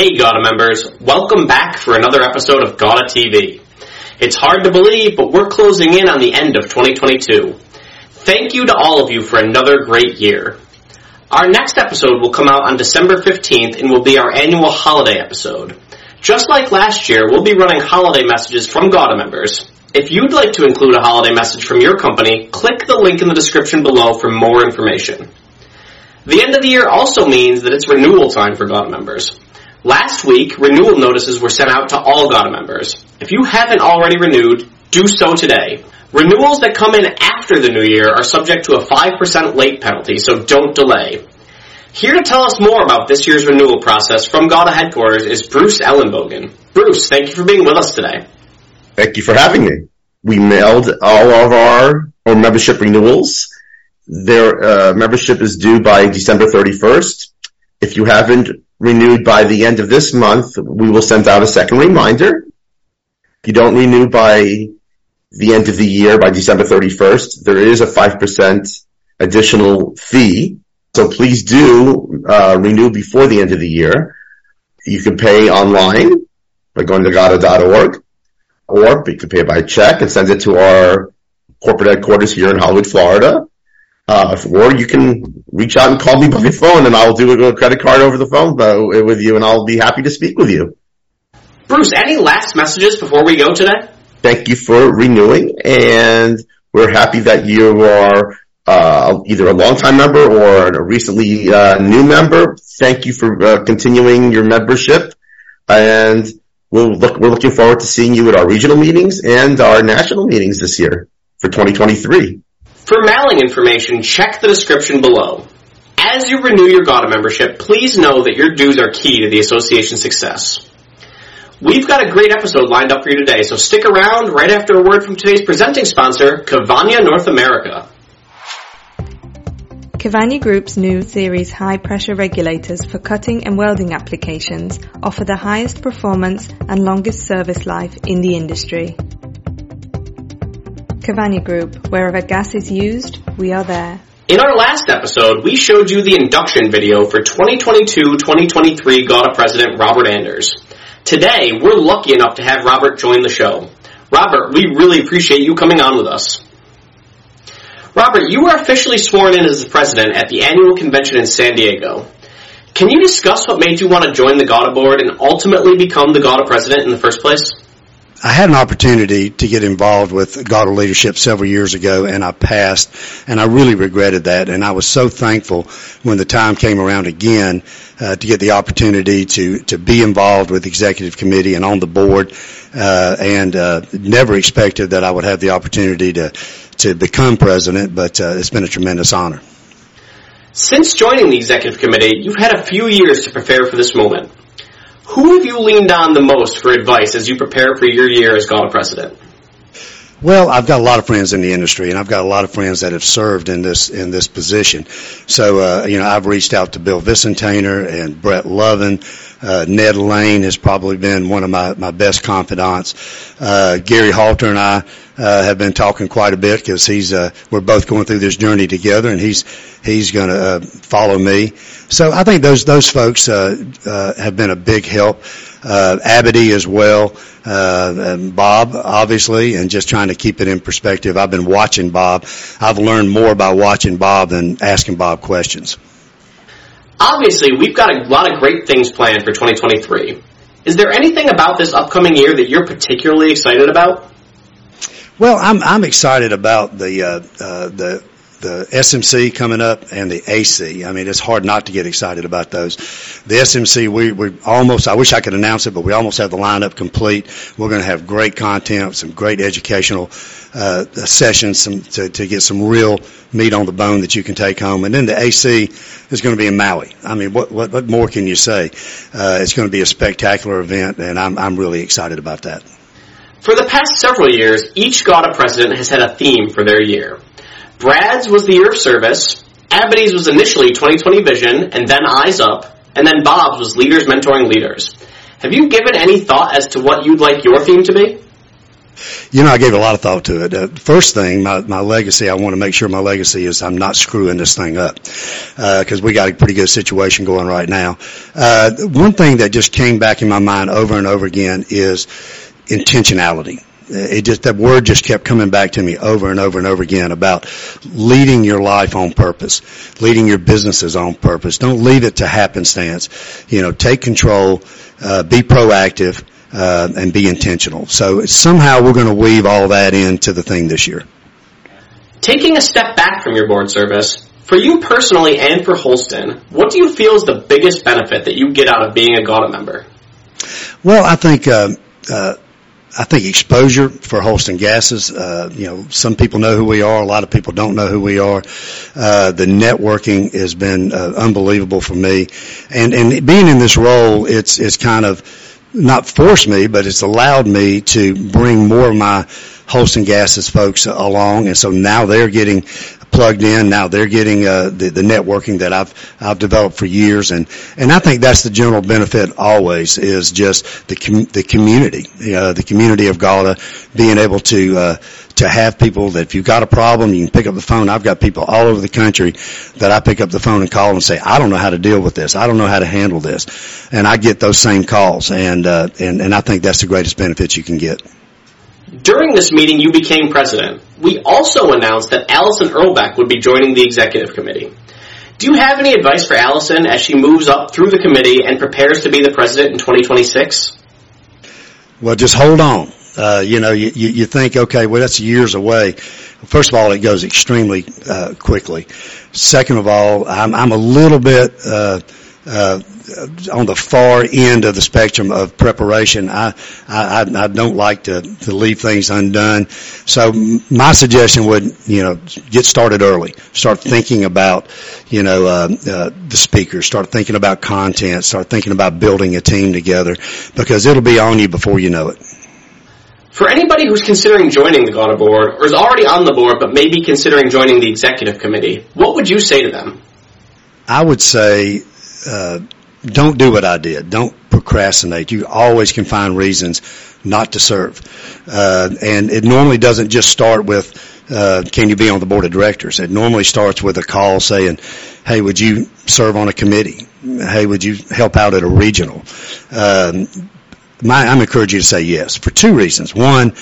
Hey GAWDA members, welcome back for another episode of GAWDA TV. It's hard to believe, but we're closing in on the end of 2022. Thank you to all of you for another great year. Our next episode will come out on December 15th and will be our annual holiday episode. Just like last year, we'll be running holiday messages from GAWDA members. If you'd like to include a holiday message from your company, click the link in the description below for more information. The end of the year also means that it's renewal time for GAWDA members. Last week, renewal notices were sent out to all GAWDA members. If you haven't already renewed, do so today. Renewals that come in after the new year are subject to a 5% late penalty, so don't delay. Here to tell us more about this year's renewal process from GAWDA headquarters is Bruce Ellenbogen. Bruce, thank you for being with us today. Thank you for having me. We mailed all of our membership renewals. Their membership is due by December 31st. If you haven't renewed by the end of this month, we will send out a second reminder. If you don't renew by the end of the year, by December 31st, there is a 5% additional fee. So please do renew before the end of the year. You can pay online by going to GAWDA.org, or you can pay by check and send it to our corporate headquarters here in Hollywood, Florida. Or you can reach out and call me by phone, and I'll do a credit card over the phone with you, and I'll be happy to speak with you. Bruce, any last messages before we go today? Thank you for renewing, and we're happy that you are either a longtime member or a recently new member. Thank you for continuing your membership, and we're looking forward to seeing you at our regional meetings and our national meetings this year for 2023. For mailing information, check the description below. As you renew your GAWDA membership, please know that your dues are key to the association's success. We've got a great episode lined up for you today, so stick around right after a word from today's presenting sponsor, Cavagna North America. Cavagna Group's new series high-pressure regulators for cutting and welding applications offer the highest performance and longest service life in the industry. Cavagna Group, wherever gas is used, we are there. In our last episode, we showed you the induction video for 2022-2023 GAWDA President Robert Anders. Today, we're lucky enough to have Robert join the show. Robert, we really appreciate you coming on with us. Robert, you were officially sworn in as the president at the annual convention in San Diego. Can you discuss what made you want to join the GAWDA board and ultimately become the GAWDA president in the first place? I had an opportunity to get involved with GAWDA leadership several years ago, and I passed, and I really regretted that, and I was so thankful when the time came around again to get the opportunity to be involved with the executive committee and on the board, and never expected that I would have the opportunity to become president, but it's been a tremendous honor. Since joining the executive committee, you've had a few years to prepare for this moment. Who have you leaned on the most for advice as you prepare for your year as GAWDA president? Well, I've got a lot of friends in the industry, and I've got a lot of friends that have served in this position. So, I've reached out to Bill Visintainer and Brett Lovin. Ned Lane has probably been one of my best confidants. Gary Halter and I have been talking quite a bit because we're both going through this journey together, and he's going to follow me. So I think those folks have been a big help. Abadie as well, and Bob obviously, and just trying to keep it in perspective. I've been watching Bob. I've learned more by watching Bob than asking Bob questions. Obviously, we've got a lot of great things planned for 2023. Is there anything about this upcoming year that you're particularly excited about? Well, I'm excited about the SMC coming up and the AC. I mean, it's hard not to get excited about those. The SMC, we almost, I wish I could announce it, but we almost have the lineup complete. We're going to have great content, some great educational sessions to get some real meat on the bone that you can take home. And then the AC is going to be in Maui. I mean, what more can you say? It's going to be a spectacular event, and I'm really excited about that. For the past several years, each GAWDA president has had a theme for their year. Brad's was the year of service, Abadie's was initially 2020 vision, and then Eyes Up, and then Bob's was leaders mentoring leaders. Have you given any thought as to what you'd like your theme to be? You know, I gave a lot of thought to it. First thing, my legacy, I want to make sure my legacy is I'm not screwing this thing up, because we got a pretty good situation going right now. One thing that just came back in my mind over and over again is intentionality. It just, that word just kept coming back to me over and over and over again about leading your life on purpose, leading your businesses on purpose. Don't leave it to happenstance. You know, take control, be proactive, and be intentional. So somehow we're going to weave all that into the thing this year. Taking a step back from your board service, for you personally and for Holston, what do you feel is the biggest benefit that you get out of being a GAWDA member? Well, I think exposure for Holston Gases. You know, some people know who we are. A lot of people don't know who we are. The networking has been unbelievable for me, and being in this role, it's kind of not forced me, but it's allowed me to bring more of my Holston Gases folks along, and so now they're getting plugged in. Now they're getting the networking that I've developed for years, and I think that's the general benefit always is just the community, the community of GAWDA, being able to have people that if you've got a problem, you can pick up the phone. I've got people all over the country that I pick up the phone and call and say, I don't know how to deal with this. I don't know how to handle this, and I get those same calls, and I think that's the greatest benefit you can get. During this meeting, you became president. We also announced that Allison Erlbeck would be joining the executive committee. Do you have any advice for Allison as she moves up through the committee and prepares to be the president in 2026? Well, just hold on. You think, okay, well, that's years away. First of all, it goes extremely quickly. Second of all, I'm a little bit on the far end of the spectrum of preparation. I don't like to leave things undone. So my suggestion would, get started early. Start thinking about, the speakers. Start thinking about content. Start thinking about building a team together, because it'll be on you before you know it. For anybody who's considering joining the GAWDA board or is already on the board but maybe considering joining the executive committee, what would you say to them? I would say, don't do what I did. Don't procrastinate. You always can find reasons not to serve. And it normally doesn't just start with, can you be on the board of directors? It normally starts with a call saying, hey, would you serve on a committee? Hey, would you help out at a regional? I'm encouraging you to say yes for two reasons. One,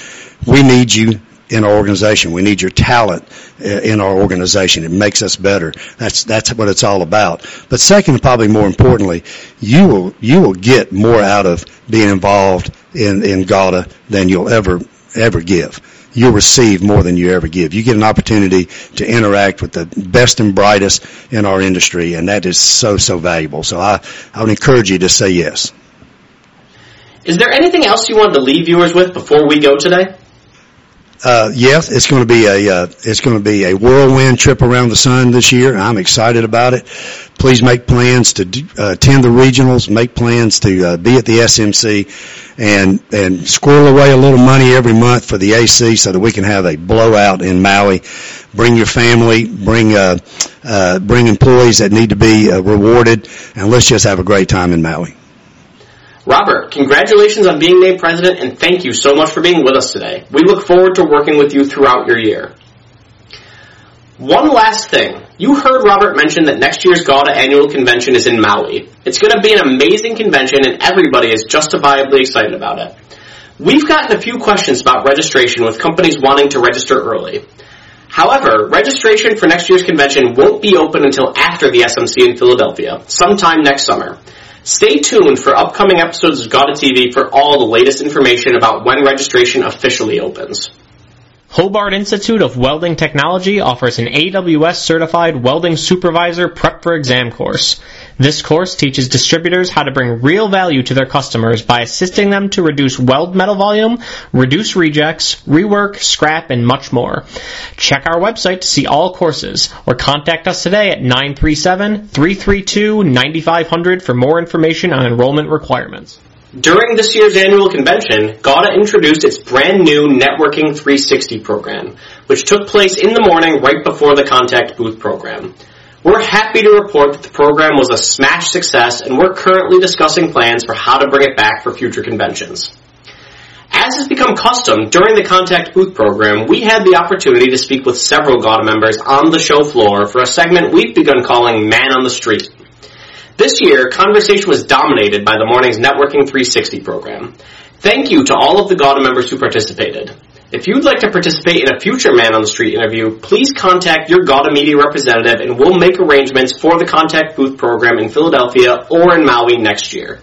we need you in our organization. We need your talent in our organization. It makes us better. That's what it's all about. But second, and probably more importantly, you will get more out of being involved in GAWDA than you'll ever give. You'll receive more than you ever give. You get an opportunity to interact with the best and brightest in our industry, and that is so valuable. So I would encourage you to say yes. Is there anything else you wanted to leave viewers with before we go today? Yes, it's going to be a whirlwind trip around the sun this year. I'm excited about it. Please make plans to attend the regionals, make plans to be at the SMC, and squirrel away a little money every month for the AC so that we can have a blowout in Maui. Bring your family, bring employees that need to be rewarded, and let's just have a great time in Maui. Robert, congratulations on being named president, and thank you so much for being with us today. We look forward to working with you throughout your year. One last thing. You heard Robert mention that next year's GAWDA annual convention is in Maui. It's going to be an amazing convention, and everybody is justifiably excited about it. We've gotten a few questions about registration with companies wanting to register early. However, registration for next year's convention won't be open until after the SMC in Philadelphia, sometime next summer. Stay tuned for upcoming episodes of GAWDA TV for all the latest information about when registration officially opens. Hobart Institute of Welding Technology offers an AWS-certified welding supervisor prep for exam course. This course teaches distributors how to bring real value to their customers by assisting them to reduce weld metal volume, reduce rejects, rework, scrap, and much more. Check our website to see all courses, or contact us today at 937-332-9500 for more information on enrollment requirements. During this year's annual convention, GAWDA introduced its brand new Networking 360 program, which took place in the morning right before the Contact Booth program. We're happy to report that the program was a smash success, and we're currently discussing plans for how to bring it back for future conventions. As has become custom, during the Contact Booth program, we had the opportunity to speak with several GAWDA members on the show floor for a segment we've begun calling Man on the Street. This year, conversation was dominated by the morning's Networking 360 program. Thank you to all of the GAWDA members who participated. If you'd like to participate in a future Man on the Street interview, please contact your GAWDA Media representative and we'll make arrangements for the Contact Booth program in Philadelphia or in Maui next year.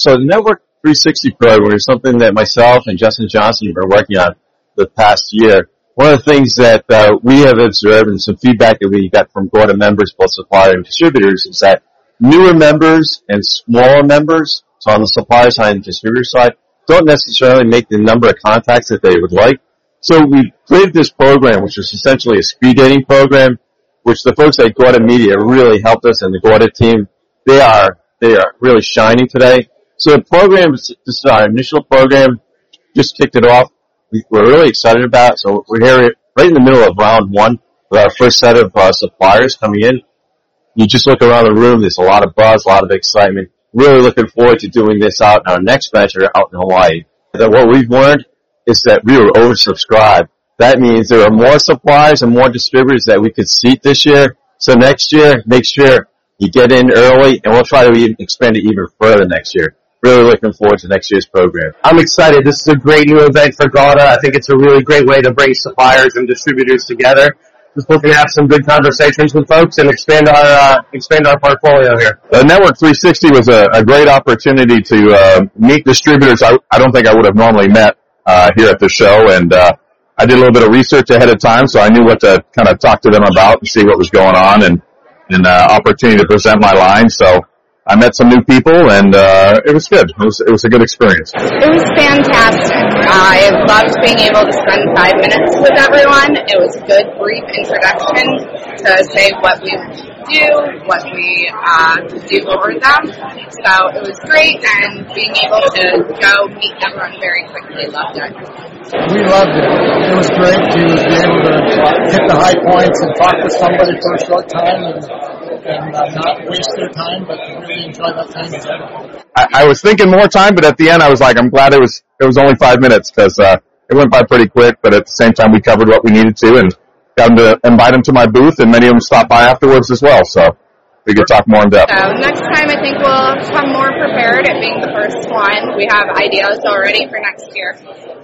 So the Network 360 program is something that myself and Justin Johnson have been working on the past year. One of the things that we have observed and some feedback that we got from GAWDA members, both supplier and distributors, is that newer members and smaller members, so on the supplier side and distributor side, don't necessarily make the number of contacts that they would like. So we created this program, which was essentially a speed dating program, which the folks at GAWDA Media really helped us, and the GAWDA team, they are really shining today. So the program, this is our initial program, just kicked it off. We're really excited about it. So we're here right in the middle of round one with our first set of suppliers coming in. You just look around the room, there's a lot of buzz, a lot of excitement. Really looking forward to doing this out in our next venture out in Hawaii. That what we've learned is that we were oversubscribed. That means there are more suppliers and more distributors that we could seat this year. So next year, make sure you get in early, and we'll try to expand it even further next year. Really looking forward to next year's program. I'm excited. This is a great new event for GAWDA. I think it's a really great way to bring suppliers and distributors together. Just looking to have some good conversations with folks and expand our portfolio here. Network 360 was a great opportunity to meet distributors I don't think I would have normally met here at the show, and I did a little bit of research ahead of time, so I knew what to kind of talk to them about and see what was going on, and opportunity to present my line. So I met some new people, and it was good. It was a good experience. It was fantastic. I loved being able to spend 5 minutes with everyone. It was a good, brief introduction to say what we do, what we do over them. So it was great, and being able to go meet everyone very quickly, loved it. We loved it. It was great to be able to hit the high points and talk to somebody for a short time and not waste their time, but really enjoy that time together. I was thinking more time, but at the end I was like, I'm glad it was only 5 minutes, because it went by pretty quick, but at the same time we covered what we needed to and got them to invite them to my booth, and many of them stopped by afterwards as well, so we could talk more in depth. So next time I think we'll come more prepared at being the first one. We have ideas already for next year.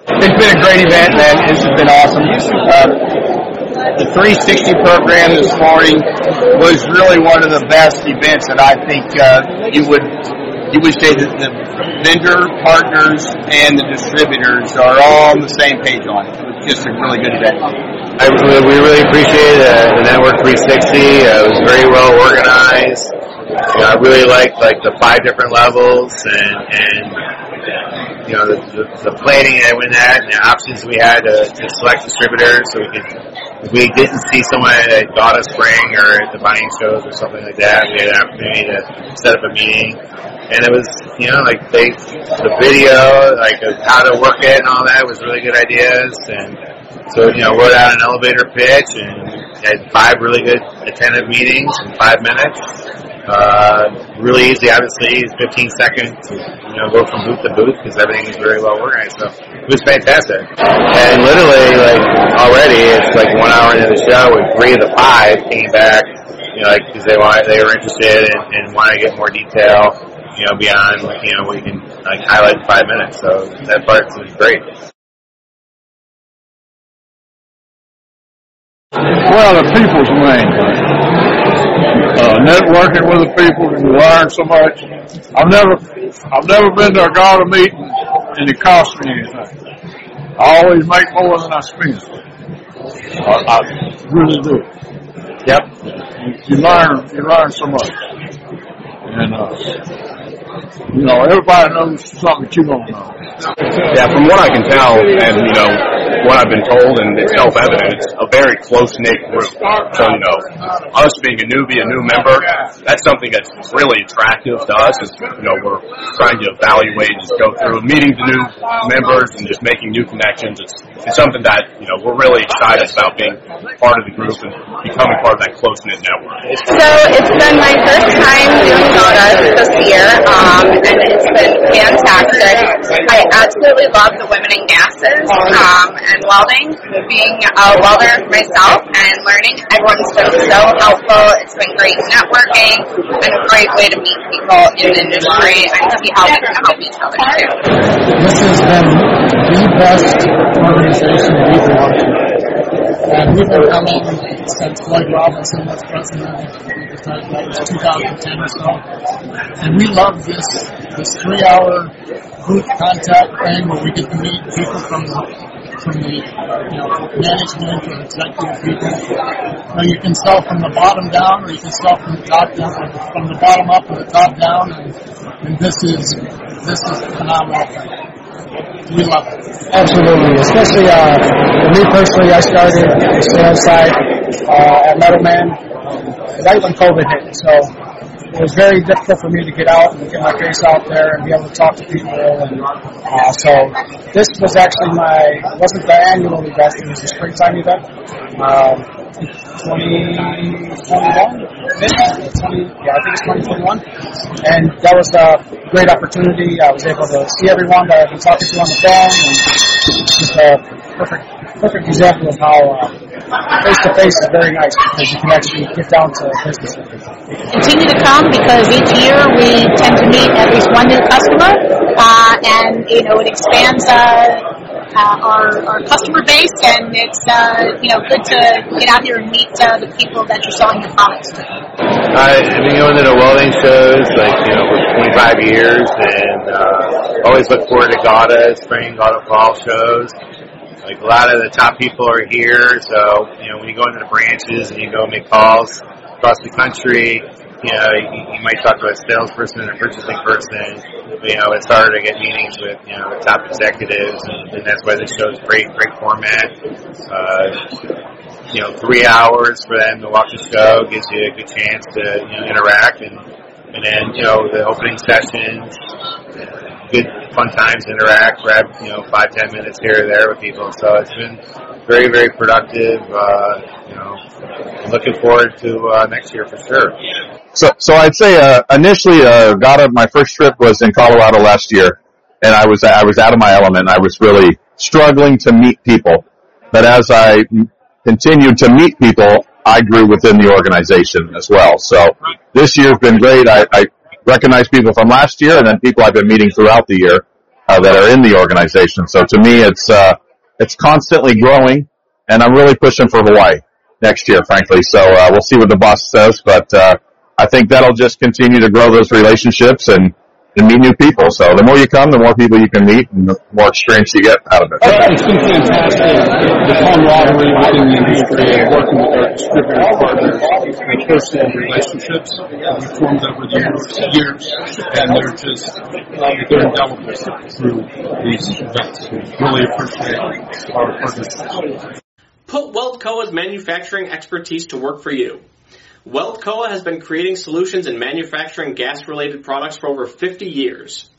It's been a great event, man. This has been awesome. The 360 program this morning was really one of the best events that I think you would say that the vendor, partners, and the distributors are all on the same page on it. It was just a really good event. We really appreciated the Network 360. It was very well organized. You know, I really liked the 5 different levels and you know, the planning that went at and the options we had to select distributors, so we could, if we didn't see someone that got us spring or at the buying shows or something like that, we had an opportunity to set up a meeting. And it was, you know, like the video, like how to work it and all that was really good ideas. And so, you know, wrote out an elevator pitch and had 5 really good attentive meetings in 5 minutes. Really easy, obviously, 15 seconds, you know, go from booth to booth because everything is very well organized, so it was fantastic. And literally, like, already, it's like 1 hour into the show, and 3 of the 5 came back, you know, like, because they were interested and wanted to get more detail, you know, beyond, you know, we can, like, highlight in 5 minutes, so that part was great. Well, the people's main. Networking with the people, you learn so much. I've never been to a GAWDA meeting and it cost me anything. I always make more than I spend. I really do. Yep. You learn so much, and you know, everybody knows something that you don't know. Yeah, from what I can tell, and you know, what I've been told, and it's self-evident, it's a very close-knit group. So, you know, us being a new member, that's something that's really attractive to us, is, you know, we're trying to evaluate, just go through meeting the new members and just making new connections. It's something that, you know, we're really excited about being part of the group and becoming part of that close-knit network. So, it's been my first time doing GAWDA this year, and absolutely love the women in gases and welding. Being a welder myself and learning, everyone's been so helpful. It's been great networking. It's been a great way to meet people in the industry and see how we can help each other too. This has been the best organization we've worked with. And we've been coming since Lloyd Robinson was president at the time, that was 2010 or so. And we love this 3-hour group contact thing where we get to meet people from the management and executive people. So you can sell from the bottom down, or you can sell from the top down, from the bottom up or the top down. And this is phenomenal. We love it. Absolutely, especially for me personally. I started on the sales side at Metal Man right when COVID hit, so it was very difficult for me to get out and get my face out there and be able to talk to people. And so this was actually wasn't the annual event; it was a springtime event. 2021, and that was a great opportunity. I was able to see everyone that I've been talking to on the phone, and just a perfect example of how face-to-face is very nice, because you can actually get down to business. Continue to come, because each year we tend to meet at least one new customer, and it expands our customer base, and it's good to get out here and meet the people that you're selling your products to. I've been going to the welding shows for 25 years, and always look forward to GAWDA spring, GAWDA fall shows. Like, a lot of the top people are here, so when you go into the branches and you go make calls across the country, you might talk to a salesperson and a purchasing person. It's harder to get meetings with the top executives, and that's why this show's great format. 3 hours for them to watch the show gives you a good chance to interact, and then the opening sessions, good fun times to interact, grab 5-10 minutes here or there with people. So it's been very, very productive. Looking forward to next year for sure. So I'd say initially, my first trip was in Colorado last year, and I was out of my element. I was really struggling to meet people, but as I continued to meet people, I grew within the organization as well. So this year's been great. I recognize people from last year, and then people I've been meeting throughout the year that are in the organization. So to me, it's constantly growing, and I'm really pushing for Hawaii next year, frankly. So we'll see what the boss says, but I think that'll just continue to grow those relationships and meet new people. So the more you come, the more people you can meet, and the more experience you get out of it. It's been fantastic. The camaraderie within the industry, working with our distributor partners, the personal relationships we formed over the years, and they're just indelible through these events. We really appreciate our partnerships. Put Weldcoa's manufacturing expertise to work for you. Weldcoa has been creating solutions and manufacturing gas-related products for over 50 years.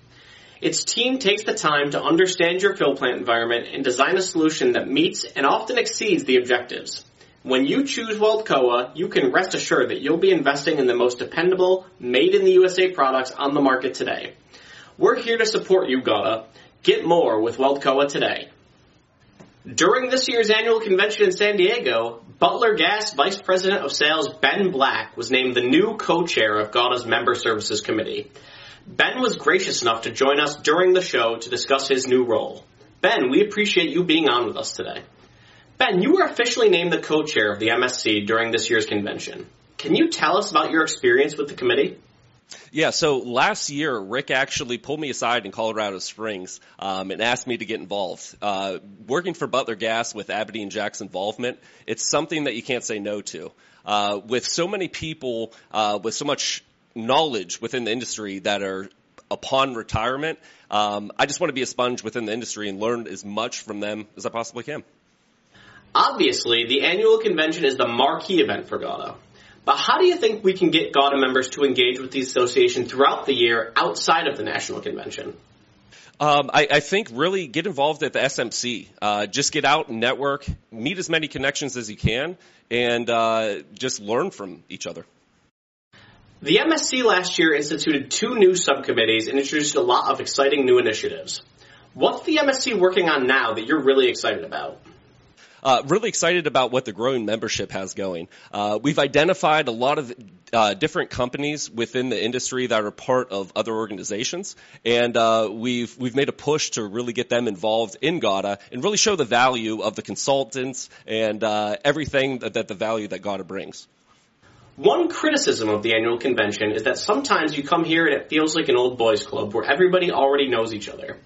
Its team takes the time to understand your fill plant environment and design a solution that meets and often exceeds the objectives. When you choose Weldcoa, you can rest assured that you'll be investing in the most dependable, made-in-the-USA products on the market today. We're here to support you, GAWDA. Get more with Weldcoa today. During this year's annual convention in San Diego, Butler Gas Vice President of Sales Ben Black was named the new co-chair of GAWDA's Member Services Committee. Ben was gracious enough to join us during the show to discuss his new role. Ben, we appreciate you being on with us today. Ben, you were officially named the co-chair of the MSC during this year's convention. Can you tell us about your experience with the committee? Yeah, so last year, Rick actually pulled me aside in Colorado Springs and asked me to get involved. Working for Butler Gas with Abadie and Jack's involvement, it's something that you can't say no to. With so many people with so much knowledge within the industry that are upon retirement, I just want to be a sponge within the industry and learn as much from them as I possibly can. Obviously, the annual convention is the marquee event for GAWDA. But how do you think we can get GAWDA members to engage with the association throughout the year outside of the national convention? I think really get involved at the SMC. Just get out and network, meet as many connections as you can, and just learn from each other. The MSC last year instituted 2 new subcommittees and introduced a lot of exciting new initiatives. What's the MSC working on now that you're really excited about? Really excited about what the growing membership has going. We've identified a lot of different companies within the industry that are part of other organizations, and we've made a push to really get them involved in GAWDA and really show the value of the consultants and everything that the value that GAWDA brings. One criticism of the annual convention is that sometimes you come here and it feels like an old boys club where everybody already knows each other.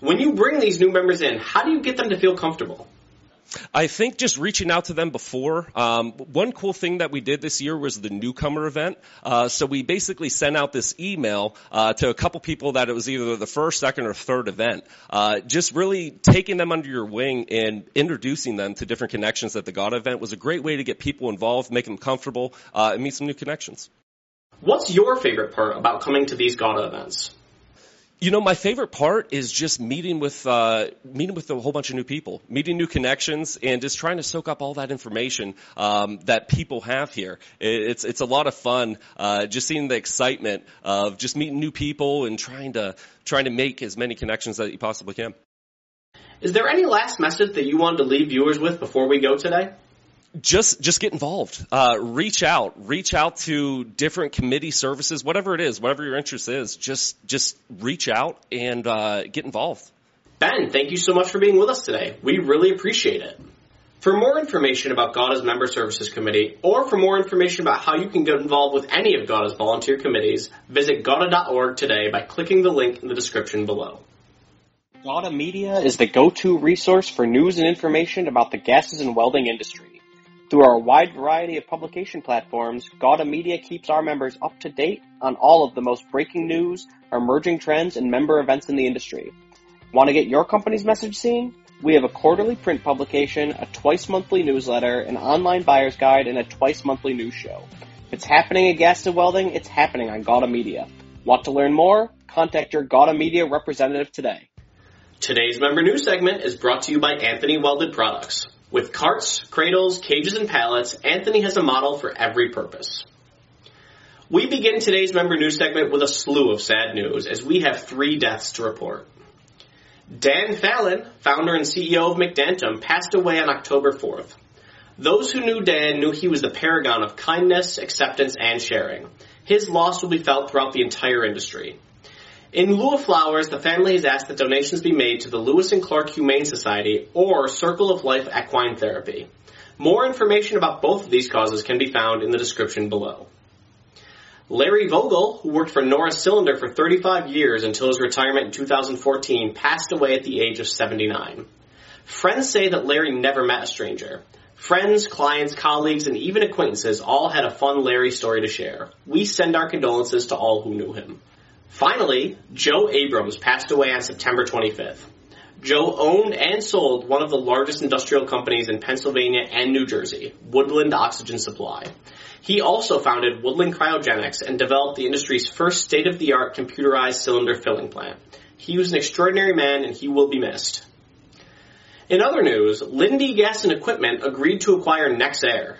When you bring these new members in, how do you get them to feel comfortable? I think just reaching out to them before. One cool thing that we did this year was the newcomer event. So we basically sent out this email to a couple people that it was either the first, second, or third event. Just really taking them under your wing and introducing them to different connections at the GAWDA event was a great way to get people involved, make them comfortable, and meet some new connections. What's your favorite part about coming to these GAWDA events? You know, my favorite part is just meeting with a whole bunch of new people, meeting new connections, and just trying to soak up all that information that people have here. It's a lot of fun, just seeing the excitement of just meeting new people and trying to make as many connections that you possibly can. Is there any last message that you wanted to leave viewers with before we go today? Just get involved. Reach out to different committee services, whatever it is, whatever your interest is. Just reach out and get involved. Ben, thank you so much for being with us today. We really appreciate it. For more information about GAWDA's Member Services Committee, or for more information about how you can get involved with any of GAWDA's volunteer committees, visit GAWDA.org today by clicking the link in the description below. GAWDA Media is the go-to resource for news and information about the gases and welding industry. Through our wide variety of publication platforms, GAWDA Media keeps our members up to date on all of the most breaking news, emerging trends, and member events in the industry. Want to get your company's message seen? We have a quarterly print publication, a twice-monthly newsletter, an online buyer's guide, and a twice-monthly news show. If it's happening at Gas and Welding, it's happening on GAWDA Media. Want to learn more? Contact your GAWDA Media representative today. Today's Member News segment is brought to you by Anthony Welded Products. With carts, cradles, cages, and pallets, Anthony has a model for every purpose. We begin today's member news segment with a slew of sad news, as we have 3 deaths to report. Dan Fallon, founder and CEO of McDantum, passed away on October 4th. Those who knew Dan knew he was the paragon of kindness, acceptance, and sharing. His loss will be felt throughout the entire industry. In lieu of flowers, the family has asked that donations be made to the Lewis and Clark Humane Society or Circle of Life Equine Therapy. More information about both of these causes can be found in the description below. Larry Vogel, who worked for Norris Cylinder for 35 years until his retirement in 2014, passed away at the age of 79. Friends say that Larry never met a stranger. Friends, clients, colleagues, and even acquaintances all had a fun Larry story to share. We send our condolences to all who knew him. Finally, Joe Abrams passed away on September 25th. Joe owned and sold one of the largest industrial companies in Pennsylvania and New Jersey, Woodland Oxygen Supply. He also founded Woodland Cryogenics and developed the industry's first state-of-the-art computerized cylinder filling plant. He was an extraordinary man, and he will be missed. In other news, Lindy Gas and Equipment agreed to acquire Nexair.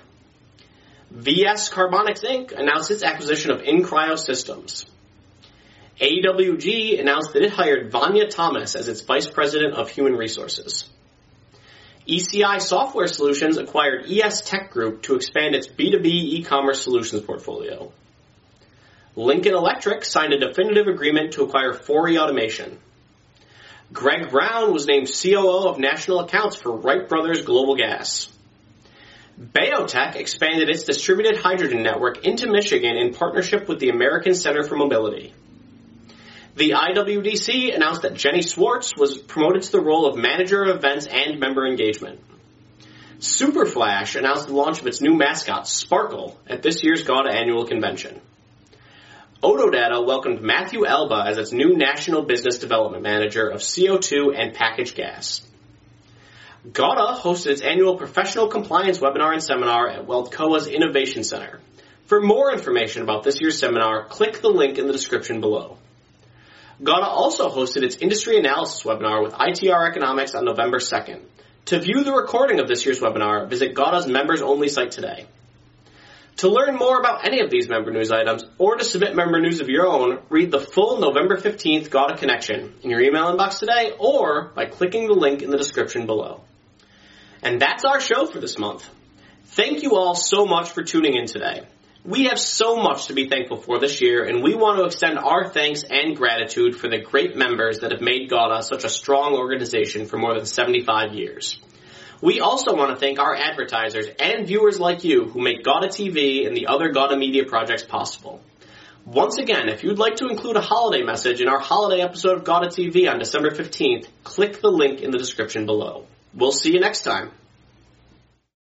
VS Carbonics Inc. announced its acquisition of InCryo Systems. AWG announced that it hired Vanya Thomas as its Vice President of Human Resources. ECI Software Solutions acquired ES Tech Group to expand its B2B e-commerce solutions portfolio. Lincoln Electric signed a definitive agreement to acquire Fori Automation. Greg Brown was named COO of National Accounts for Wright Brothers Global Gas. Bayotech expanded its distributed hydrogen network into Michigan in partnership with the American Center for Mobility. The IWDC announced that Jenny Swartz was promoted to the role of Manager of Events and Member Engagement. Superflash announced the launch of its new mascot, Sparkle, at this year's GAWDA Annual Convention. Otodata welcomed Matthew Elba as its new National Business Development Manager of CO2 and Packaged Gas. GAWDA hosted its annual Professional Compliance Webinar and Seminar at Weldcoa's Innovation Center. For more information about this year's seminar, click the link in the description below. GAWDA also hosted its industry analysis webinar with ITR Economics on November 2nd. To view the recording of this year's webinar, visit GAWDA's members-only site today. To learn more about any of these member news items, or to submit member news of your own, read the full November 15th GAWDA Connection in your email inbox today, or by clicking the link in the description below. And that's our show for this month. Thank you all so much for tuning in today. We have so much to be thankful for this year, and we want to extend our thanks and gratitude for the great members that have made GAWDA such a strong organization for more than 75 years. We also want to thank our advertisers and viewers like you who make GAWDA TV and the other GAWDA Media projects possible. Once again, if you'd like to include a holiday message in our holiday episode of GAWDA TV on December 15th, click the link in the description below. We'll see you next time.